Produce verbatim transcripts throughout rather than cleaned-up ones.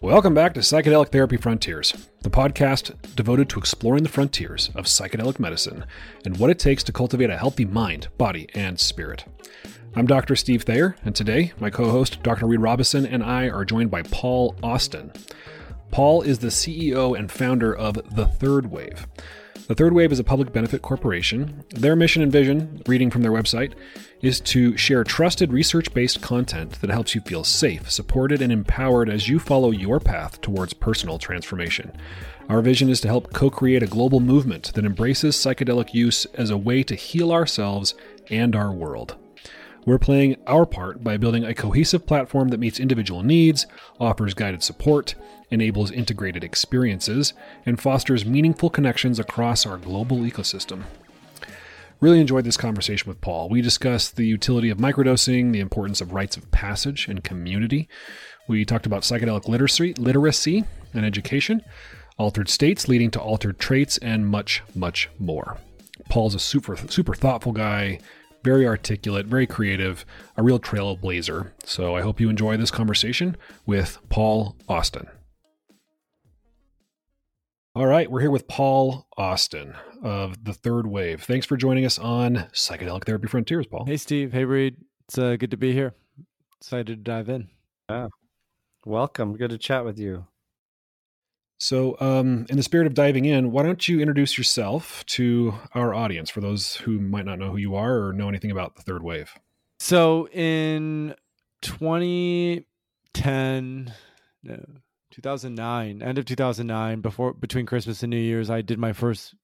Welcome back to Psychedelic Therapy Frontiers, the podcast devoted to exploring the frontiers of psychedelic medicine and what it takes to cultivate a healthy mind, body, and spirit. I'm Doctor Steve Thayer, and today my co-host Doctor Reed Robison and I are joined by Paul Austin. Paul is the C E O and founder of The Third Wave. The Third Wave is a public benefit corporation. Their mission and vision, reading from their website, is to share trusted research-based content that helps you feel safe, supported, and empowered as you follow your path towards personal transformation. Our vision is to help co-create a global movement that embraces psychedelic use as a way to heal ourselves and our world. We're playing our part by building a cohesive platform that meets individual needs, offers guided support, enables integrated experiences, and fosters meaningful connections across our global ecosystem. Really enjoyed this conversation with Paul. We discussed the utility of microdosing, the importance of rites of passage and community. We talked about psychedelic literacy, literacy and education, altered states leading to altered traits, and much, much more. Paul's a super, super thoughtful guy, very articulate, very creative, a real trailblazer. So I hope you enjoy this conversation with Paul Austin. All right, we're here with Paul Austin of The Third Wave. Thanks for joining us on Psychedelic Therapy Frontiers, Paul. Hey, Steve. Hey, Reed. It's uh, good to be here. Excited to dive in. Yeah. Welcome. Good to chat with you. So um, in the spirit of diving in, why don't you introduce yourself to our audience for those who might not know who you are or know anything about The Third Wave? So in twenty ten... No. two thousand nine, end of two thousand nine, before between Christmas and New Year's, I did my first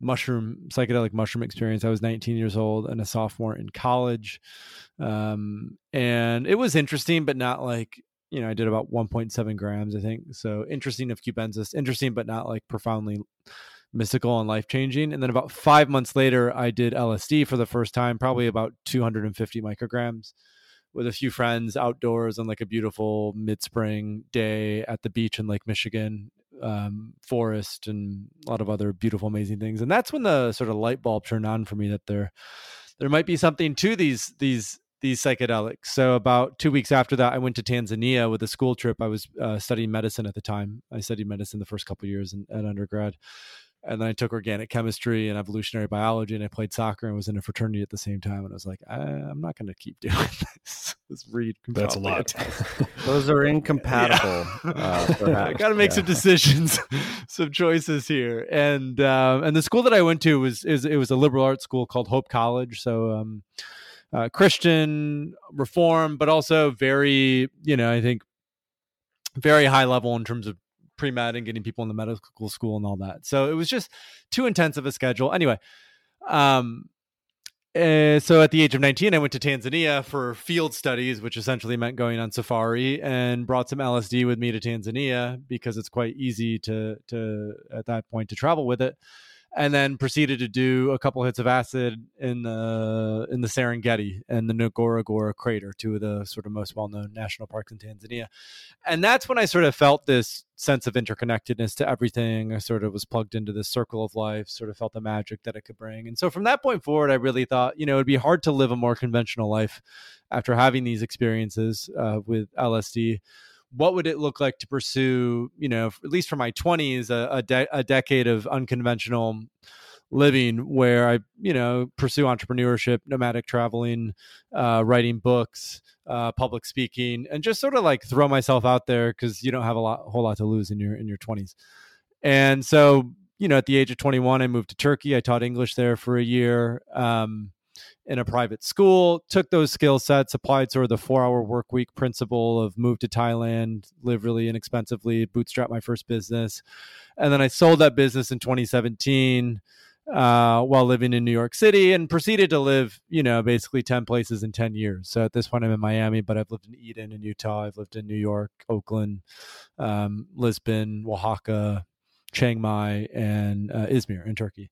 mushroom, psychedelic mushroom experience. I was nineteen years old and a sophomore in college. Um, and it was interesting, but not like, you know, I did about one point seven grams, I think. So interesting of cubensis, interesting, but not like profoundly mystical and life-changing. And then about five months later, I did L S D for the first time, probably about two hundred fifty micrograms, with a few friends outdoors on like a beautiful mid-spring day at the beach in Lake Michigan, um, forest, and a lot of other beautiful, amazing things. And that's when the sort of light bulb turned on for me that there, there might be something to these, these, these psychedelics. So about two weeks after that, I went to Tanzania with a school trip. I was uh, studying medicine at the time. I studied medicine the first couple of years in, at undergrad. And then I took organic chemistry and evolutionary biology, and I played soccer and was in a fraternity at the same time. And I was like, I, I'm not going to keep doing this. This read That's a lot. Those are incompatible. Yeah. Uh, I got to make yeah. some decisions, some choices here. And um, and the school that I went to was is it was a liberal arts school called Hope College. So um, uh, Christian, Reform, but also very, you know, I think very high level in terms of pre-med and getting people in the medical school and all that. So it was just too intense of a schedule. Anyway, um, uh, so at the age of nineteen, I went to Tanzania for field studies, which essentially meant going on safari, and brought some L S D with me to Tanzania because it's quite easy to, to at that point, to travel with it. And then proceeded to do a couple hits of acid in the in the Serengeti and the Ngorongoro Crater, two of the sort of most well-known national parks in Tanzania. And that's when I sort of felt this sense of interconnectedness to everything. I sort of was plugged into this circle of life, sort of felt the magic that it could bring. And so from that point forward, I really thought, you know, it'd be hard to live a more conventional life after having these experiences uh, with L S D. What would it look like to pursue, you know, at least for my twenties, a a, de- a decade of unconventional living where I, you know, pursue entrepreneurship, nomadic traveling, uh, writing books, uh, public speaking, and just sort of like throw myself out there because you don't have a lot, whole lot to lose in your in your twenties. And so, you know, at the age of twenty-one, I moved to Turkey. I taught English there for a year. Um, in a private school, took those skill sets, applied sort of the four-hour work week principle of move to Thailand, live really inexpensively, bootstrap my first business. And then I sold that business in twenty seventeen uh, while living in New York City, and proceeded to live, you know, basically ten places in ten years. So at this point I'm in Miami, but I've lived in Eden in Utah. I've lived in New York, Oakland, um, Lisbon, Oaxaca, Chiang Mai, and uh, Izmir in Turkey.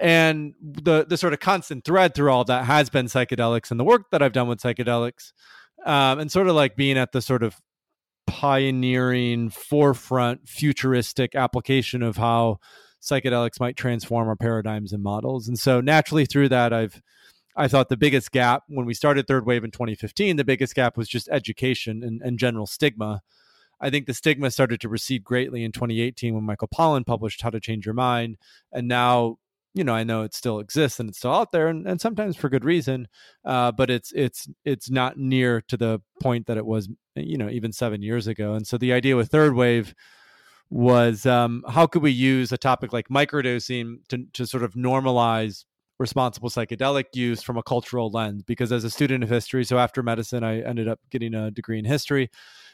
And the the sort of constant thread through all that has been psychedelics and the work that I've done with psychedelics, um, and sort of like being at the sort of pioneering, forefront, futuristic application of how psychedelics might transform our paradigms and models. And so naturally through that, I've I thought the biggest gap when we started Third Wave in twenty fifteen, the biggest gap was just education and, and general stigma. I think the stigma started to recede greatly in twenty eighteen when Michael Pollan published How to Change Your Mind. And now, you know, I know it still exists and it's still out there, and, and sometimes for good reason, uh, but it's it's it's not near to the point that it was, you know, even seven years ago. And so the idea with Third Wave was um, how could we use a topic like microdosing to, to sort of normalize responsible psychedelic use from a cultural lens? Because as a student of history, so after medicine, I ended up getting a degree in history.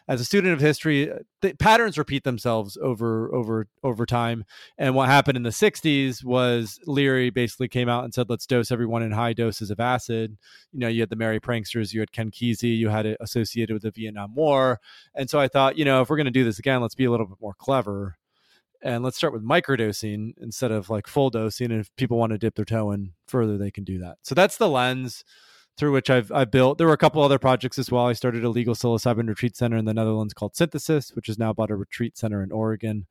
As a student of history, the patterns repeat themselves over, over, over time. And what happened in the sixties was Leary basically came out and said, let's dose everyone in high doses of acid. You know, you had the Merry Pranksters, you had Ken Kesey, you had it associated with the Vietnam War. And so I thought, you know, if we're going to do this again, let's be a little bit more clever. And let's start with microdosing instead of like full dosing. And if people want to dip their toe in further, they can do that. So that's the lens through which I've I've built. There were a couple other projects as well. I started a legal psilocybin retreat center in the Netherlands called Synthesis, which is now about a retreat center in Oregon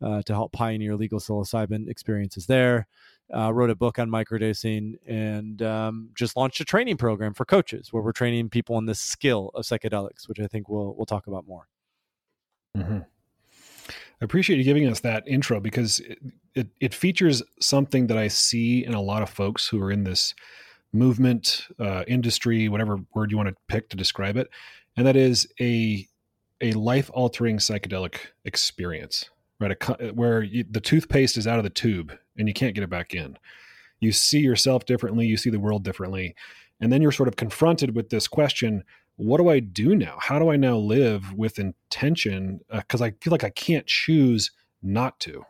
uh, to help pioneer legal psilocybin experiences there. Uh, wrote a book on microdosing and um, just launched a training program for coaches where we're training people on the skill of psychedelics, which I think we'll we'll talk about more. Mm-hmm. I appreciate you giving us that intro because it, it, it features something that I see in a lot of folks who are in this movement, uh, industry, whatever word you want to pick to describe it. And that is a, a life-altering psychedelic experience, right? A, where you, the toothpaste is out of the tube and you can't get it back in. You see yourself differently. You see the world differently. And then you're sort of confronted with this question, what do I do now? How do I now live with intention? Uh, Cause I feel like I can't choose not to.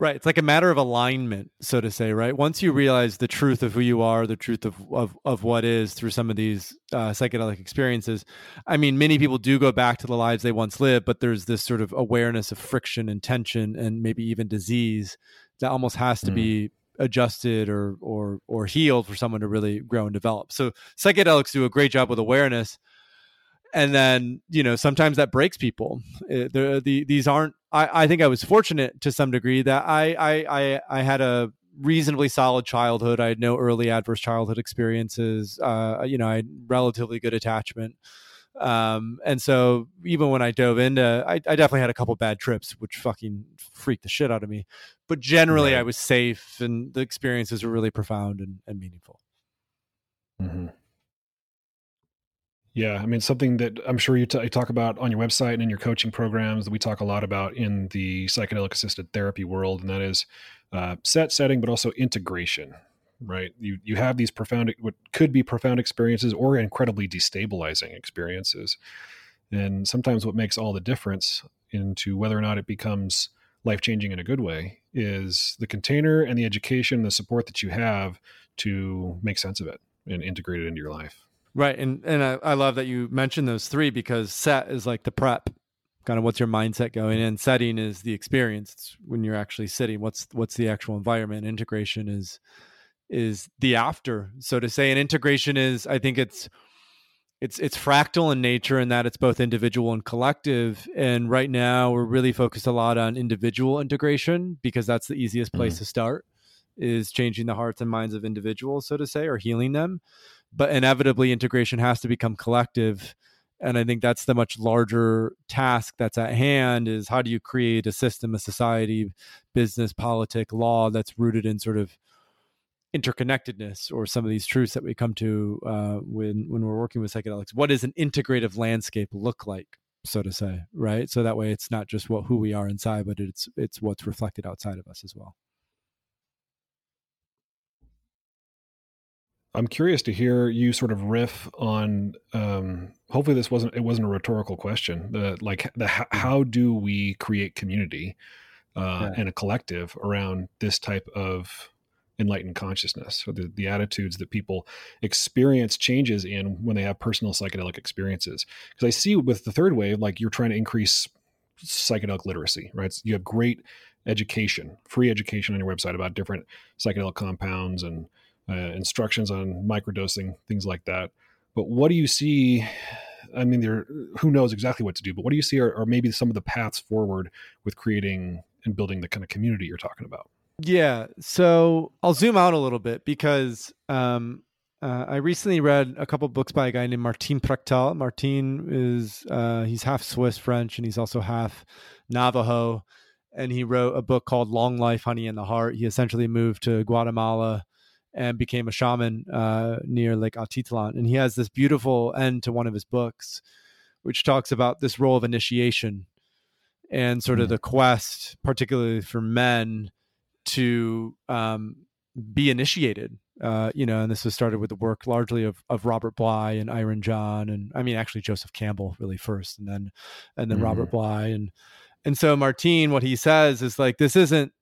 Right. It's like a matter of alignment, so to say, right? Once you realize the truth of who you are, the truth of, of, of what is through some of these uh, psychedelic experiences. I mean, many people do go back to the lives they once lived, but there's this sort of awareness of friction and tension and maybe even disease that almost has to mm. be adjusted or or or healed for someone to really grow and develop. So psychedelics do a great job with awareness, and then you know sometimes that breaks people. It, the, the these aren't. I, I think I was fortunate to some degree that I I I, I had a reasonably solid childhood. I had no early adverse childhood experiences. Uh, you know, I had relatively good attachment. Um, and so even when I dove into, I, I definitely had a couple bad trips, which fucking freaked the shit out of me, but generally right. I was safe and the experiences were really profound and, and meaningful. Mm-hmm. Yeah. I mean, something that I'm sure you, t- you talk about on your website and in your coaching programs that we talk a lot about in the psychedelic assisted therapy world. And that is, uh, set setting, but also integration, right? You you have these profound, what could be profound experiences or incredibly destabilizing experiences. And sometimes what makes all the difference into whether or not it becomes life-changing in a good way is the container and the education, the support that you have to make sense of it and integrate it into your life. Right. And and I, I love that you mentioned those three because set is like the prep, kind of what's your mindset going in. Setting is the experience. It's when you're actually sitting, what's what's the actual environment. Integration is is the after, so to say. And integration is, I think it's, it's, it's fractal in nature in that it's both individual and collective. And right now we're really focused a lot on individual integration because that's the easiest place mm-hmm. to start, is changing the hearts and minds of individuals, so to say, or healing them. But inevitably integration has to become collective. And I think that's the much larger task that's at hand, is how do you create a system, a society, business, politic, law that's rooted in sort of interconnectedness or some of these truths that we come to uh, when when we're working with psychedelics. What does an integrative landscape look like, so to say, right? So that way it's not just what who we are inside, but it's it's what's reflected outside of us as well. I'm curious to hear you sort of riff on, um, hopefully this wasn't, it wasn't a rhetorical question, the, like the how do we create community uh, yeah. and a collective around this type of enlightened consciousness, or the, the attitudes that people experience changes in when they have personal psychedelic experiences. Because I see with the Third Wave, like you're trying to increase psychedelic literacy, right? You have great education, free education on your website about different psychedelic compounds and uh, instructions on microdosing, things like that. But what do you see? I mean, there, who knows exactly what to do, but what do you see are, are maybe some of the paths forward with creating and building the kind of community you're talking about? Yeah. So I'll zoom out a little bit because um, Uh, I recently read a couple books by a guy named Martin Prechtel. Martin is, uh, he's half Swiss French, and he's also half Navajo. And he wrote a book called Long Life, Honey in the Heart. He essentially moved to Guatemala and became a shaman uh, near Lake Atitlan. And he has this beautiful end to one of his books, which talks about this role of initiation and sort of the quest, particularly for men, to um, be initiated. Uh, you know, and this was started with the work largely of, of Robert Bly and Iron John, and I mean, actually Joseph Campbell really first, and then, and then mm. Robert Bly. And, and so Martin, what he says is like, this isn't,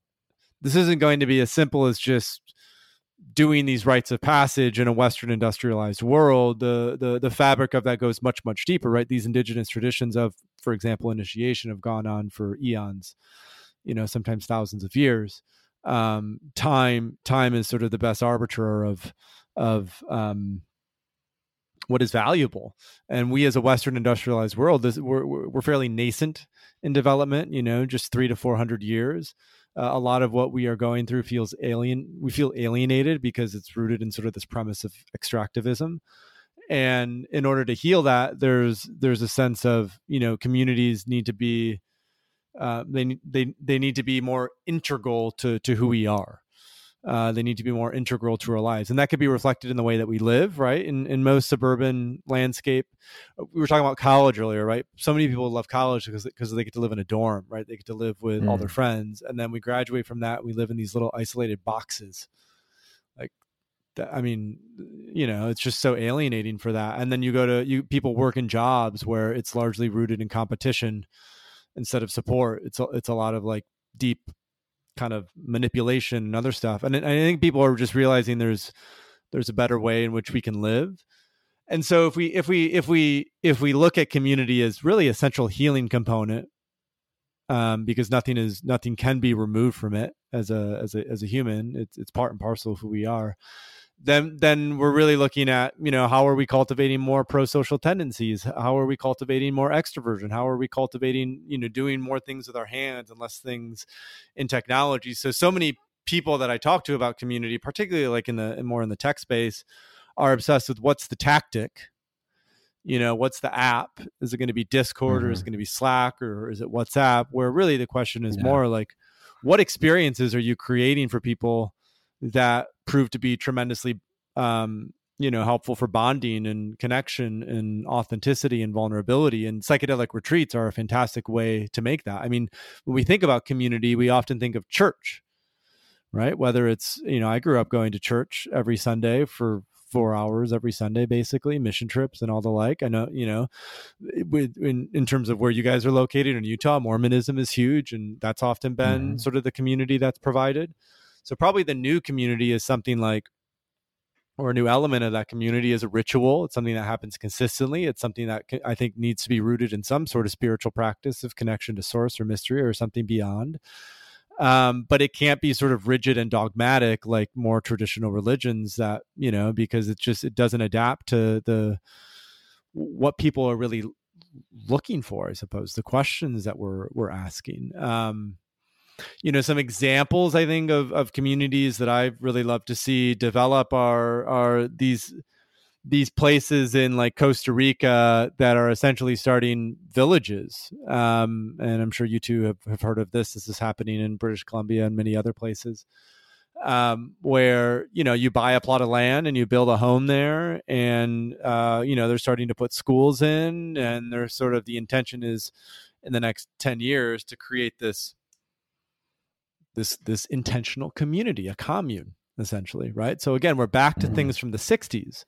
this isn't going to be as simple as just doing these rites of passage in a Western industrialized world. The, the, the fabric of that goes much, much deeper, right? These indigenous traditions of, for example, initiation have gone on for eons, you know, sometimes thousands of years. Um, time, time is sort of the best arbiter of, of, um, what is valuable. And we, as a Western industrialized world, this, we're, we're fairly nascent in development, you know, just three to four hundred years. Uh, a lot of what we are going through feels alien. We feel alienated because it's rooted in sort of this premise of extractivism. And in order to heal that, there's, there's a sense of, you know, communities need to be, Uh, they they they need to be more integral to to who we are. Uh, they need to be more integral to our lives, and that could be reflected in the way that we live, right? In in most suburban landscape, we were talking about college earlier, right? So many people love college because because they get to live in a dorm, right? They get to live with mm. all their friends, and then we graduate from that. We live in these little isolated boxes, like that. I mean, you know, it's just so alienating for that. And then you go to you people work in jobs where it's largely rooted in competition instead of support. It's a, it's a lot of like deep kind of manipulation and other stuff. And I think people are just realizing there's, there's a better way in which we can live. And so if we, if we, if we, if we look at community as really a central healing component, um, because nothing is, nothing can be removed from it as a, as a, as a human, it's, it's part and parcel of who we are. Then, then we're really looking at, you know, how are we cultivating more pro-social tendencies? How are we cultivating more extroversion? How are we cultivating, you know, doing more things with our hands and less things in technology? So, so many people that I talk to about community, particularly like in the more in the tech space, are obsessed with what's the tactic, you know, what's the app? Is it going to be Discord mm-hmm. or is it going to be Slack or is it WhatsApp? Where really the question is yeah. more like, what experiences are you creating for people that proved to be tremendously, um, you know, helpful for bonding and connection and authenticity and vulnerability. And psychedelic retreats are a fantastic way to make that. I mean, when we think about community, we often think of church, right? Whether it's, you know, I grew up going to church every Sunday for four hours every Sunday, basically mission trips and all the like. I know, you know, with, in, in terms of where you guys are located in Utah, Mormonism is huge. And that's often been mm-hmm. sort of the community that's provided. So probably the new community is something like, or a new element of that community is a ritual. It's something that happens consistently. It's something that I think needs to be rooted in some sort of spiritual practice of connection to source or mystery or something beyond. Um, but it can't be sort of rigid and dogmatic like more traditional religions that, you know, because it just, it doesn't adapt to the, what people are really looking for, I suppose, the questions that we're, we're asking. Um, You know, some examples, I think, of, of communities that I really love to see develop are are these these places in like Costa Rica that are essentially starting villages. Um, and I'm sure you two have, have heard of this. This is happening in British Columbia and many other places um, where, you know, you buy a plot of land and you build a home there. And, uh, you know, they're starting to put schools in, and they're sort of the intention is in the next ten years to create this. this this intentional community, a commune, essentially, right? So again, we're back to mm-hmm. things from the sixties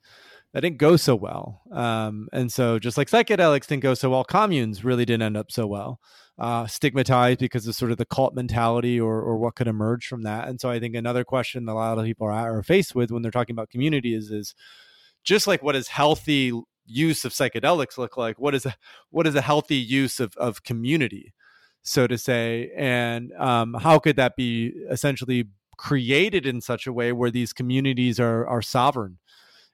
that didn't go so well. Um, and so just like psychedelics didn't go so well, communes really didn't end up so well, uh, stigmatized because of sort of the cult mentality or or what could emerge from that. And so I think another question that a lot of people are, are faced with when they're talking about community is, is just like what is healthy use of psychedelics look like? What is a, what is a healthy use of of community? So to say, and um, how could that be essentially created in such a way where these communities are are sovereign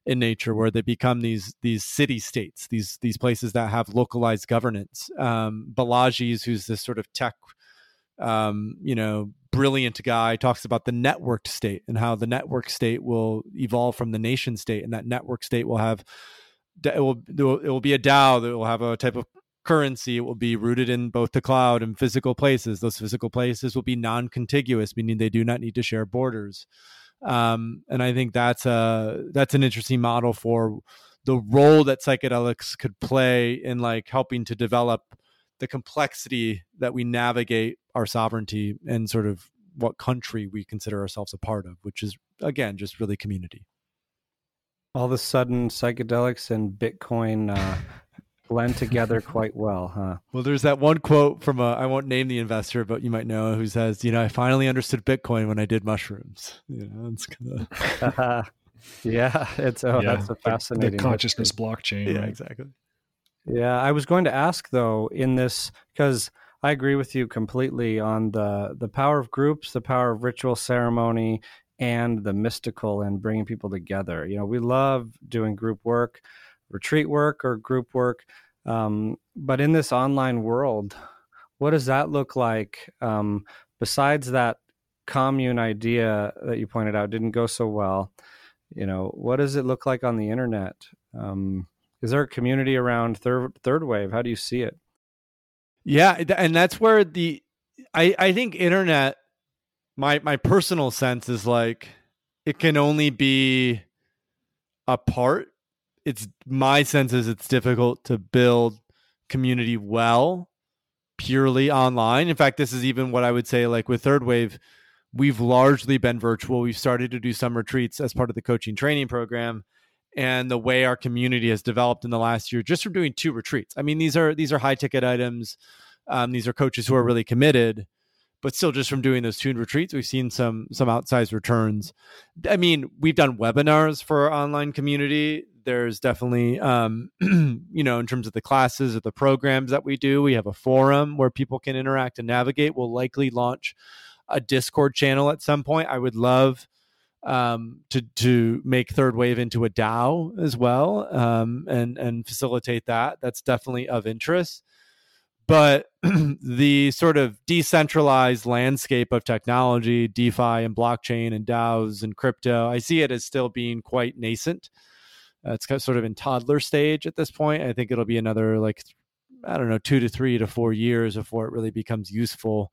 in nature, where they become these these city states, these these places that have localized governance? Um, Balaji's, who's this sort of tech um, you know, brilliant guy, talks about the networked state and how the network state will evolve from the nation state, and that network state will have, it will, it will be a DAO that will have a type of currency. It will be rooted in both the cloud and physical places. Those physical places will be non-contiguous, meaning they do not need to share borders. Um, and I think that's a, that's an interesting model for the role that psychedelics could play in like helping to develop the complexity that we navigate our sovereignty and sort of what country we consider ourselves a part of, which is, again, just really community. All of a sudden, psychedelics and Bitcoin uh, blend together quite well, huh? Well, there's that one quote from a, I won't name the investor, but you might know, who says, you know, I finally understood Bitcoin when I did mushrooms. You know, it's kind of... uh, yeah, it's oh, yeah, that's a fascinating... The, the consciousness history. Blockchain. Yeah, right? Exactly. Yeah, I was going to ask, though, in this, because I agree with you completely on the, the power of groups, the power of ritual ceremony, and the mystical and bringing people together. You know, we love doing group work, retreat work or group work. Um, but in this online world, what does that look like? Um, besides that commune idea that you pointed out didn't go so well, you know, what does it look like on the internet? Um, is there a community around third, third wave? How do you see it? Yeah. And that's where the, I, I think internet, my, my personal sense is like, it can only be a part. It's my sense is it's difficult to build community well, purely online. In fact, this is even what I would say, like with Third Wave, we've largely been virtual. We've started to do some retreats as part of the coaching training program. And the way our community has developed in the last year, just from doing two retreats. I mean, these are, these are high ticket items. Um, these are coaches who are really committed. But still, just from doing those two retreats, we've seen some some outsized returns. I mean, we've done webinars for our online community. There's definitely, um, you know, in terms of the classes or the programs that we do, we have a forum where people can interact and navigate. We'll likely launch a Discord channel at some point. I would love um, to to make Third Wave into a DAO as well, um, and and facilitate that. That's definitely of interest. But the sort of decentralized landscape of technology, DeFi and blockchain and DAOs and crypto, I see it as still being quite nascent. Uh, it's sort of in toddler stage at this point. I think it'll be another, like, I don't know, two to three to four years before it really becomes useful,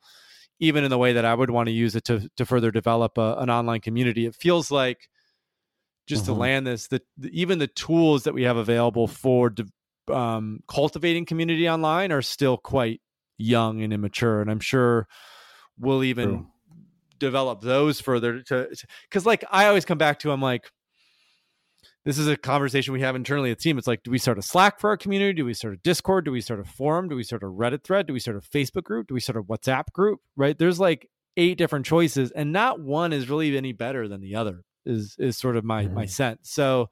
even in the way that I would want to use it to to further develop a, an online community. It feels like, just mm-hmm. to land this, the, the, even the tools that we have available for de- Um, cultivating community online are still quite young and immature. And I'm sure we'll even True. develop those further to, to, cause like, I always come back to, I'm like, this is a conversation we have internally at the team. It's like, do we start a Slack for our community? Do we start a Discord? Do we start a forum? Do we start a Reddit thread? Do we start a Facebook group? Do we start a WhatsApp group? Right? There's like eight different choices and not one is really any better than the other is, is sort of my, mm-hmm. my sense. So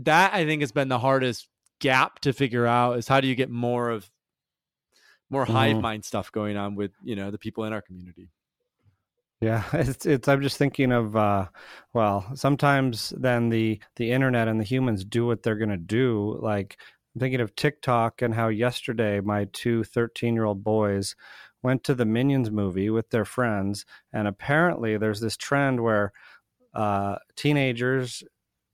that I think has been the hardest gap to figure out, is how do you get more of more hive mind stuff going on with, you know, the people in our community. Yeah. It's, it's, I'm just thinking of, uh, well, sometimes then the, the internet and the humans do what they're going to do. Like I'm thinking of TikTok and how yesterday my two thirteen year old boys went to the Minions movie with their friends. And apparently there's this trend where, uh, teenagers,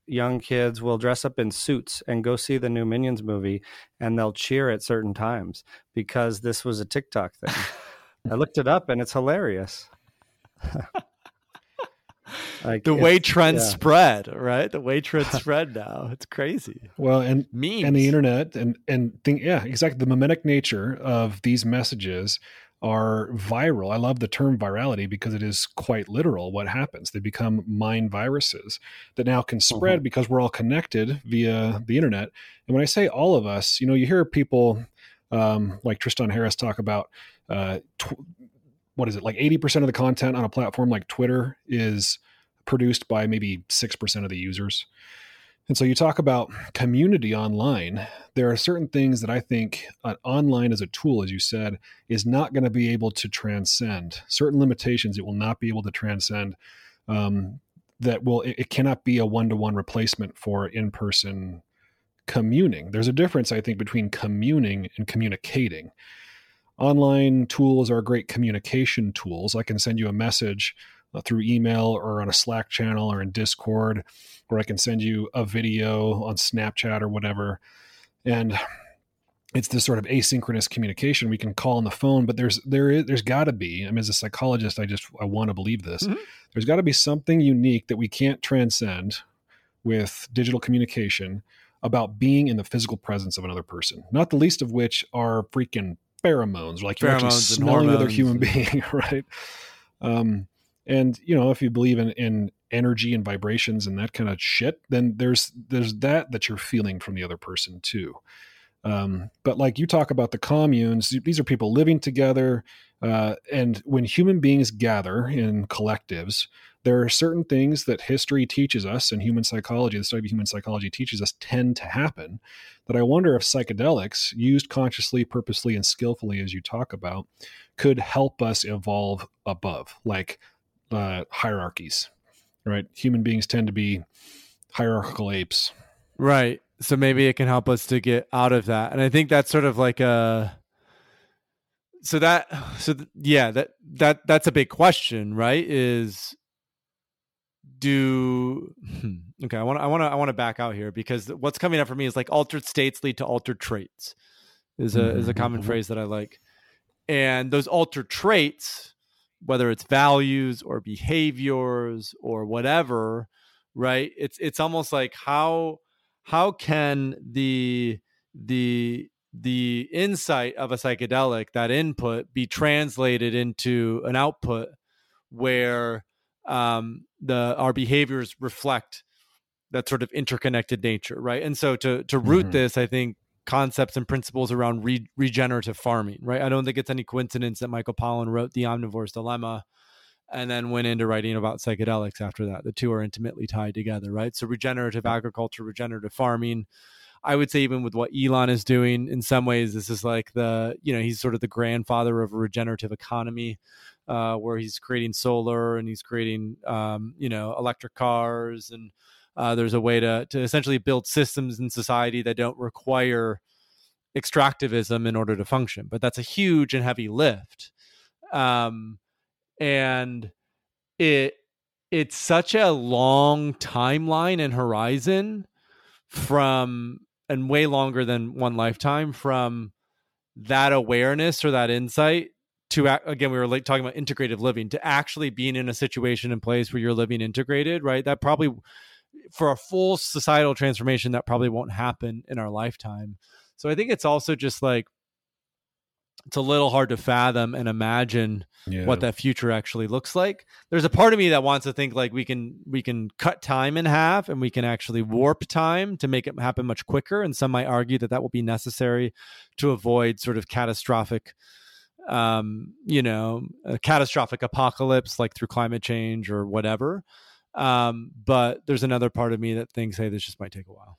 young kids will dress up in suits and go see the new Minions movie, and they'll cheer at certain times because this was a TikTok thing. I looked it up and it's hilarious. Like the way trends yeah. spread, right? The way trends spread now. It's crazy. Well, and memes. And the internet and, and thing. Yeah, exactly. The mimetic nature of these messages are viral. I love the term virality because it is quite literal what happens. They become mind viruses that now can spread mm-hmm. because we're all connected via the internet. And when I say all of us, you know, you hear people um, like Tristan Harris talk about, uh, tw- what is it, like eighty percent of the content on a platform like Twitter is produced by maybe six percent of the users. And so you talk about community online. There are certain things that I think uh, online as a tool, as you said, is not going to be able to transcend. Certain limitations it will not be able to transcend. Um, that will it, it cannot be a one-to-one replacement for in-person communing. There's a difference, I think, between communing and communicating. online tools are great communication tools. I can send you a message uh, through email or on a Slack channel or in Discord, or I can send you a video on Snapchat or whatever. And it's this sort of asynchronous communication. We can call on the phone, but there's, there is, there's gotta be, I mean, as a psychologist, I just, I want to believe this. Mm-hmm. There's gotta be something unique that we can't transcend with digital communication about being in the physical presence of another person, not the least of which are freaking pheromones, like you're actually smelling another human being. Right. Um, and you know, if you believe in, in energy and vibrations and that kind of shit, then there's, there's that, that you're feeling from the other person too. Um, but like you talk about the communes, these are people living together. Uh, and when human beings gather in collectives, there are certain things that history teaches us and human psychology, the study of human psychology teaches us, tend to happen, that I wonder if psychedelics used consciously, purposely, and skillfully, as you talk about, could help us evolve above like, uh, hierarchies, right? Human beings tend to be hierarchical apes. Right. So maybe it can help us to get out of that. And I think that's sort of like a, so that, so th- yeah, that, that, that's a big question, right? Is do, okay. I want to, I want to, I want to back out here, because what's coming up for me is like altered states lead to altered traits is a, mm-hmm. is a common phrase that I like. And those altered traits, whether it's values or behaviors or whatever, right? It's, it's almost like how, How can the the the insight of a psychedelic, that input, be translated into an output where um, the our behaviors reflect that sort of interconnected nature, right? And so to to root mm-hmm. this, I think concepts and principles around re- regenerative farming, right? I don't think it's any coincidence that Michael Pollan wrote The Omnivore's Dilemma and then went into writing about psychedelics after that. The two are intimately tied together, right? So regenerative agriculture, regenerative farming. I would say even with what Elon is doing, in some ways, this is like the, you know, he's sort of the grandfather of a regenerative economy, uh, where he's creating solar and he's creating, um, you know, electric cars. And uh, there's a way to to essentially build systems in society that don't require extractivism in order to function. But that's a huge and heavy lift. Um And it it's such a long timeline and horizon from, and way longer than one lifetime, from that awareness or that insight to, again, we were like talking about integrative living, to actually being in a situation and place where you're living integrated, right? That probably, for a full societal transformation, that probably won't happen in our lifetime. So I think it's also just like, it's a little hard to fathom and imagine yeah. what that future actually looks like. There's a part of me that wants to think like we can we can cut time in half and we can actually warp time to make it happen much quicker. And some might argue that that will be necessary to avoid sort of catastrophic, um, you know, a catastrophic apocalypse, like through climate change or whatever. Um, but there's another part of me that thinks, hey, this just might take a while.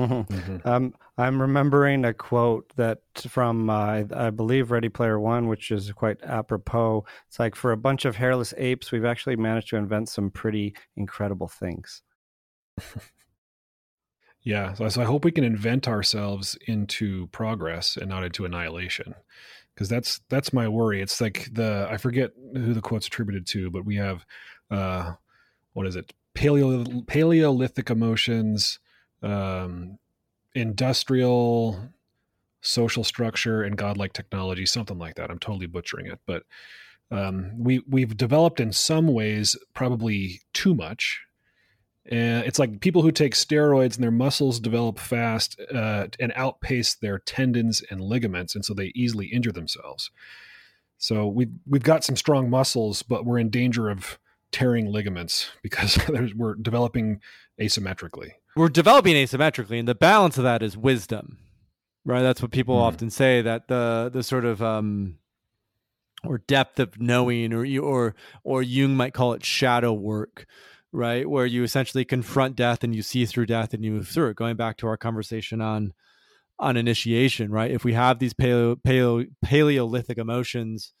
Mm-hmm. Um, I'm remembering a quote that from, uh, I believe, Ready Player One, which is quite apropos. It's like, for a bunch of hairless apes, we've actually managed to invent some pretty incredible things. yeah, so, so I hope we can invent ourselves into progress and not into annihilation, because that's that's my worry. It's like the, I forget who the quote's attributed to, but we have, uh, what is it, Paleo, Paleolithic emotions, um, industrial, social structure, and godlike technology, something like that. I'm totally butchering it, but, um, we, we've developed in some ways, probably too much. And it's like people who take steroids and their muscles develop fast, uh, and outpace their tendons and ligaments. And so they easily injure themselves. So we've, we've got some strong muscles, but we're in danger of tearing ligaments because we're developing asymmetrically. We're developing asymmetrically, and the balance of that is wisdom, right? That's what people mm-hmm. often say, that the the sort of um, or depth of knowing, or or or Jung might call it shadow work, right? Where you essentially confront death and you see through death and you move through it. Going back to our conversation on on initiation, right? If we have these paleo, paleo, Paleolithic emotions,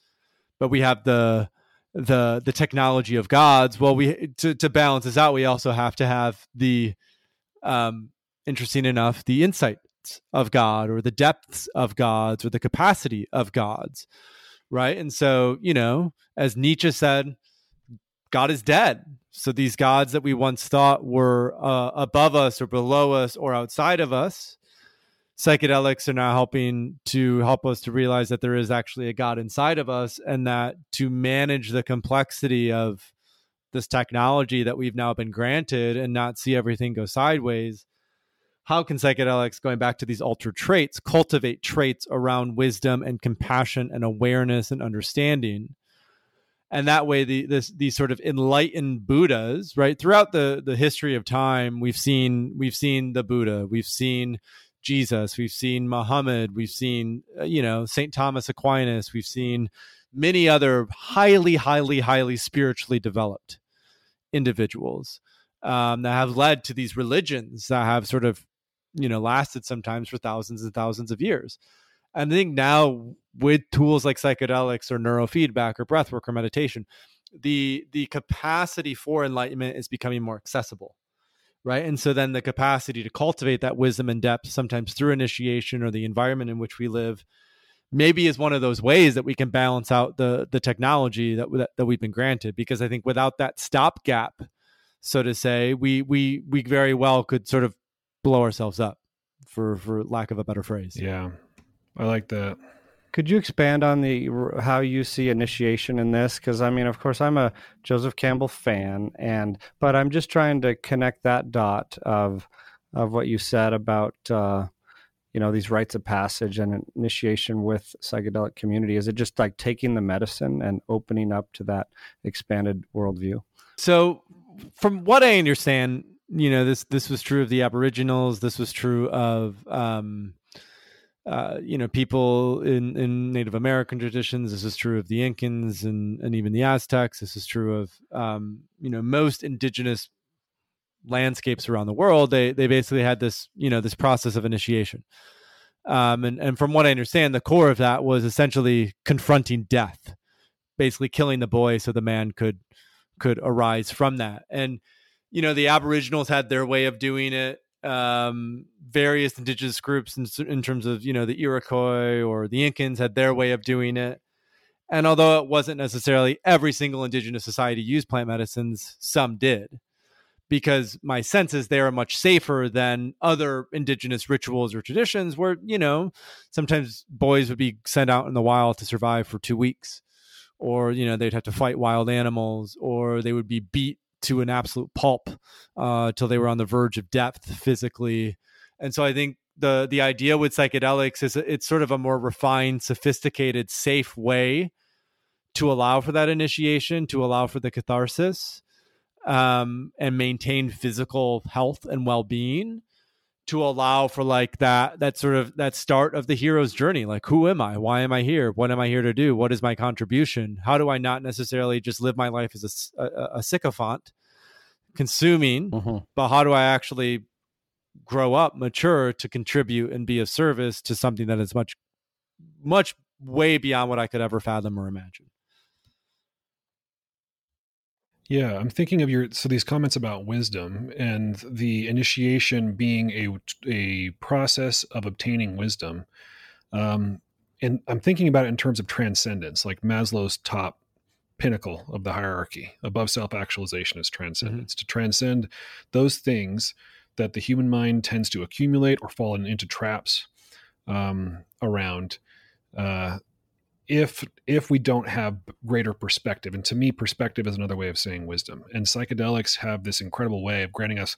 but we have the the the technology of gods, well, we to to balance this out, we also have to have the Um, interesting enough, the insight depth of God or the depths of gods or the capacity of gods, right? And so, you know, as Nietzsche said, God is dead. So these gods that we once thought were uh, above us or below us or outside of us, psychedelics are now helping to help us to realize that there is actually a God inside of us, and that to manage the complexity of this technology that we've now been granted and not see everything go sideways, how can psychedelics, going back to these ultra traits, cultivate traits around wisdom and compassion and awareness and understanding? And that way, the, this, these sort of enlightened Buddhas, right? Throughout the, the history of time, we've seen we've seen the Buddha, we've seen Jesus, we've seen Muhammad, we've seen, you know, Saint Thomas Aquinas, we've seen many other highly, highly, highly spiritually developed individuals um, that have led to these religions that have sort of, you know, lasted sometimes for thousands and thousands of years. And I think now with tools like psychedelics or neurofeedback or breathwork or meditation, the the capacity for enlightenment is becoming more accessible, right? And so then the capacity to cultivate that wisdom and depth, sometimes through initiation or the environment in which we live, maybe is one of those ways that we can balance out the the technology that that, that we've been granted. Because I think without that stopgap, so to say, we we we very well could sort of blow ourselves up, for for lack of a better phrase. Yeah. I like that. Could you expand on the how you see initiation in this? Because I mean, of course, I'm a Joseph Campbell fan, and but I'm just trying to connect that dot of of what you said about uh, you know, these rites of passage and initiation with psychedelic community. Is it just like taking the medicine and opening up to that expanded worldview? So, from what I understand, you know, this this was true of the Aboriginals. This was true of um, Uh, you know, people in, in Native American traditions. This is true of the Incans and, and even the Aztecs. This is true of, um, you know, most indigenous landscapes around the world. They they basically had this, you know, this process of initiation. Um, and, and from what I understand, the core of that was essentially confronting death, basically killing the boy so the man could could arise from that. And, you know, the Aboriginals had their way of doing it. Um, various indigenous groups in, in terms of, you know, the Iroquois or the Incans had their way of doing it. And although it wasn't necessarily every single indigenous society used plant medicines, some did, because my sense is they are much safer than other indigenous rituals or traditions where, you know, sometimes boys would be sent out in the wild to survive for two weeks or, you know, they'd have to fight wild animals or they would be beat to an absolute pulp uh, till they were on the verge of depth physically. And so I think the the idea with psychedelics is it's sort of a more refined, sophisticated, safe way to allow for that initiation, to allow for the catharsis um, and maintain physical health and well-being, to allow for like that that sort of that start of the hero's journey. Like, who am I? Why am I here? What am I here to do? What is my contribution? How do I not necessarily just live my life as a, a, a sycophant consuming, mm-hmm. but how do I actually grow up, mature to contribute and be of service to something that is much, much way beyond what I could ever fathom or imagine? Yeah, I'm thinking of your, so these comments about wisdom and the initiation being a, a process of obtaining wisdom. Um, and I'm thinking about it in terms of transcendence, like Maslow's top pinnacle of the hierarchy above self-actualization is transcendence, mm-hmm. to transcend those things that the human mind tends to accumulate or fall into traps um, around, uh, if if we don't have greater perspective. And to me, perspective is another way of saying wisdom. And psychedelics have this incredible way of granting us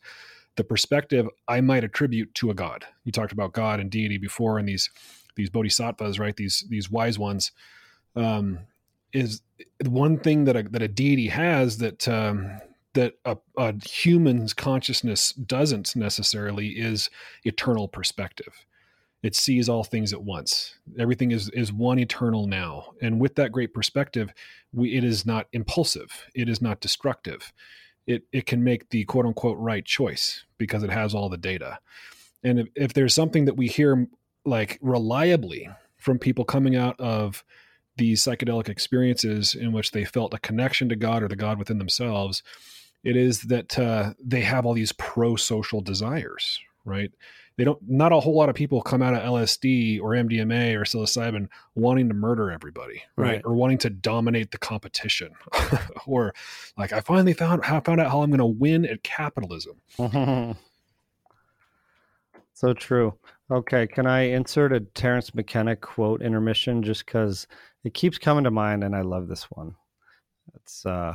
the perspective I might attribute to a god. You talked about God and deity before, and these these bodhisattvas, right? These these wise ones. Um, is one thing that a, that a deity has that um, that a, a human's consciousness doesn't necessarily is eternal perspective. It sees all things at once. Everything is is one eternal now. And with that great perspective, we, it is not impulsive. It is not destructive. It it can make the quote unquote right choice because it has all the data. And if, if there's something that we hear like reliably from people coming out of these psychedelic experiences in which they felt a connection to God or the God within themselves, it is that uh, they have all these pro-social desires, right? They don't, not a whole lot of people come out of L S D or M D M A or psilocybin wanting to murder everybody, right? Right. Or wanting to dominate the competition or like, I finally found, I found out how I'm going to win at capitalism. So true. Okay. Can I insert a Terrence McKenna quote intermission just because it keeps coming to mind and I love this one. It's, uh,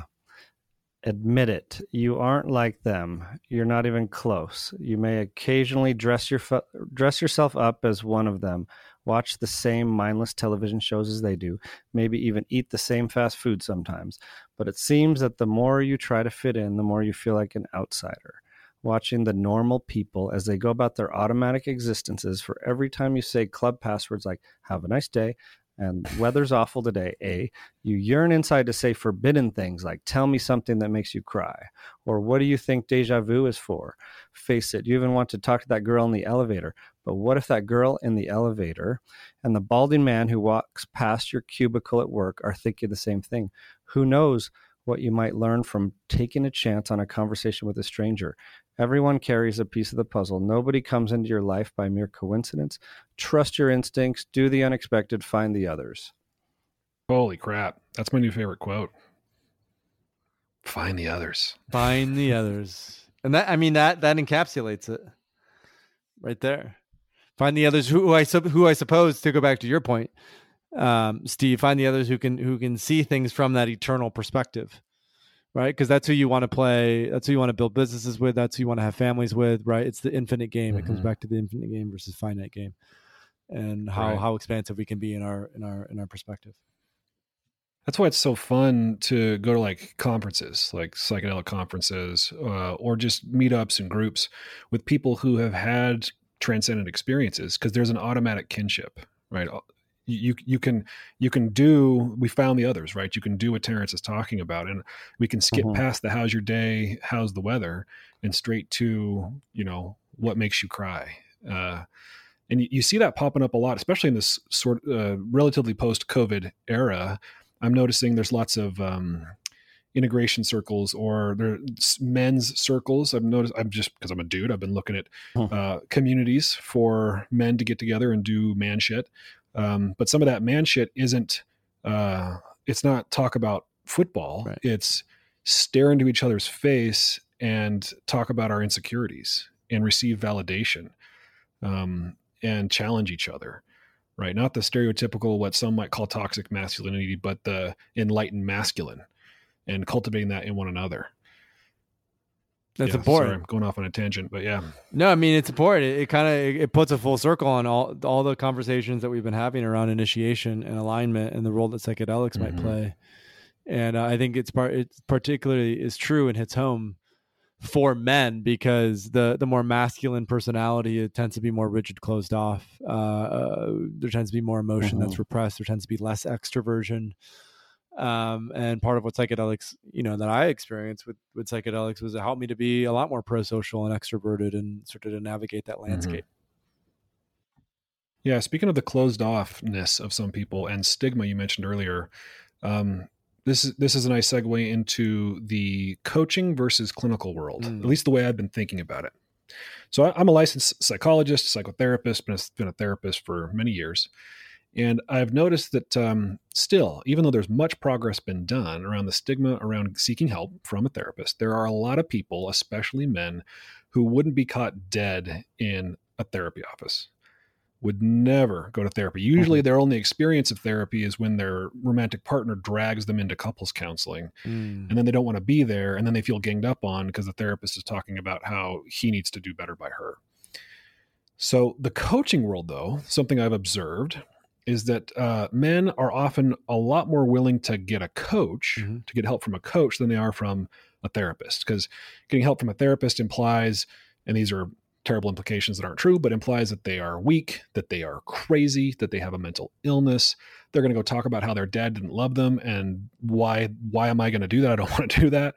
admit it. You aren't like them. You're not even close. You may occasionally dress your fo- dress yourself up as one of them, watch the same mindless television shows as they do, maybe even eat the same fast food sometimes. But it seems that the more you try to fit in, the more you feel like an outsider, watching the normal people as they go about their automatic existences for every time you say club passwords like, have a nice day, and weather's awful today, eh? You yearn inside to say forbidden things like, tell me something that makes you cry. Or what do you think deja vu is for? Face it, you even want to talk to that girl in the elevator. But what if that girl in the elevator and the balding man who walks past your cubicle at work are thinking the same thing? Who knows what you might learn from taking a chance on a conversation with a stranger? Everyone carries a piece of the puzzle. Nobody comes into your life by mere coincidence. Trust your instincts, do the unexpected, find the others. Holy crap. That's my new favorite quote. Find the others. Find the others. And that, I mean, that, that encapsulates it right there. Find the others who I, who I suppose, to go back to your point, um, Steve, find the others who can, who can see things from that eternal perspective. Right. Because that's who you want to play. That's who you want to build businesses with. That's who you want to have families with. Right. It's the infinite game. Mm-hmm. It comes back to the infinite game versus finite game and how, right. how expansive we can be in our, in our, in our perspective. That's why it's so fun to go to like conferences, like psychedelic conferences, uh, or just meetups and groups with people who have had transcendent experiences. Cause there's an automatic kinship, right? You you can you can do we found the others, right? You can do what Terrence is talking about, and we can skip mm-hmm. past the how's your day, how's the weather, and straight to, you know, what makes you cry. Uh, and you, you see that popping up a lot, especially in this sort of uh, relatively post-COVID era. I'm noticing there's lots of um, integration circles or there's men's circles. I've noticed. I'm just because I'm a dude. I've been looking at mm-hmm. uh, communities for men to get together and do man shit. Um, but some of that man shit isn't, uh, it's not talk about football. Right. It's stare into each other's face and talk about our insecurities and receive validation, um, and challenge each other, right? Not the stereotypical, what some might call toxic masculinity, but the enlightened masculine and cultivating that in one another. That's yeah, important. Sorry, I'm going off on a tangent, but yeah. No, I mean, it's important. It, it kind of it, it puts a full circle on all all the conversations that we've been having around initiation and alignment and the role that psychedelics mm-hmm. might play. And uh, I think it's part it particularly is true and hits home for men because the the more masculine personality, it tends to be more rigid, closed off. Uh, uh, there tends to be more emotion mm-hmm. that's repressed. There tends to be less extroversion. Um, and part of what psychedelics, you know, that I experienced with, with psychedelics was it helped me to be a lot more pro-social and extroverted and sort of to navigate that landscape. Mm-hmm. Yeah. Speaking of the closed offness of some people and stigma you mentioned earlier, um, this is, this is a nice segue into the coaching versus clinical world, mm. at least the way I've been thinking about it. So I, I'm a licensed psychologist, psychotherapist, been a, been a therapist for many years. And I've noticed that um, still, even though there's much progress been done around the stigma around seeking help from a therapist, there are a lot of people, especially men, who wouldn't be caught dead in a therapy office, would never go to therapy. Usually mm-hmm. their only experience of therapy is when their romantic partner drags them into couples counseling mm. and then they don't want to be there. And then they feel ganged up on because the therapist is talking about how he needs to do better by her. So the coaching world, though, something I've observed is that uh, men are often a lot more willing to get a coach, mm-hmm. to get help from a coach than they are from a therapist. Because getting help from a therapist implies, and these are terrible implications that aren't true, but implies that they are weak, that they are crazy, that they have a mental illness. They're going to go talk about how their dad didn't love them and why, why am I going to do that? I don't want to do that.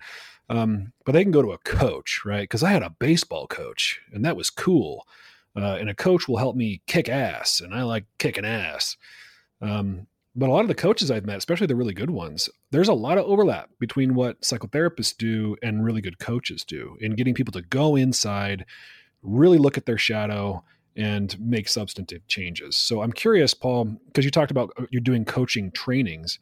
Um, but they can go to a coach, right? Because I had a baseball coach and that was cool. Uh, and a coach will help me kick ass. And I like kicking ass. Um, but a lot of the coaches I've met, especially the really good ones, there's a lot of overlap between what psychotherapists do and really good coaches do in getting people to go inside, really look at their shadow and make substantive changes. So I'm curious, Paul, because you talked about you're doing coaching trainings.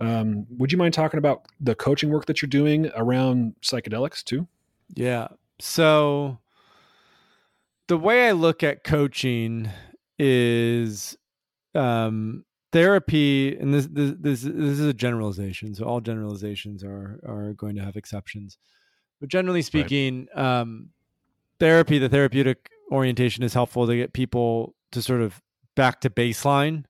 Um, would you mind talking about the coaching work that you're doing around psychedelics too? Yeah. So the way I look at coaching is um, therapy, and this, this this this is a generalization. So all generalizations are are going to have exceptions, but generally speaking, right. um, therapy, the therapeutic orientation is helpful to get people to sort of back to baseline,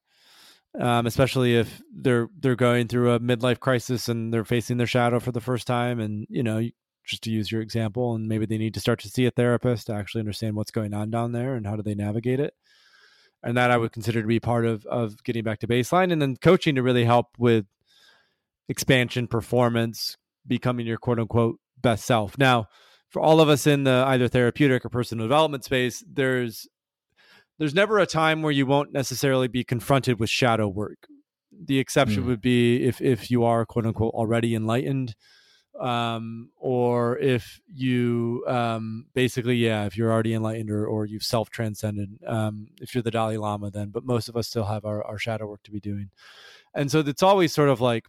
um, especially if they're they're going through a midlife crisis and they're facing their shadow for the first time. And, you know, just to use your example, and maybe they need to start to see a therapist to actually understand what's going on down there and how do they navigate it. And that I would consider to be part of of getting back to baseline, and then coaching to really help with expansion, performance, becoming your quote unquote best self. Now, for all of us in the either therapeutic or personal development space, there's there's never a time where you won't necessarily be confronted with shadow work. The exception mm. would be if if you are quote unquote already enlightened, um, or if you um, basically, yeah, if you're already enlightened or, or you've self-transcended, um, if you're the Dalai Lama then, but most of us still have our, our shadow work to be doing. And so it's always sort of like,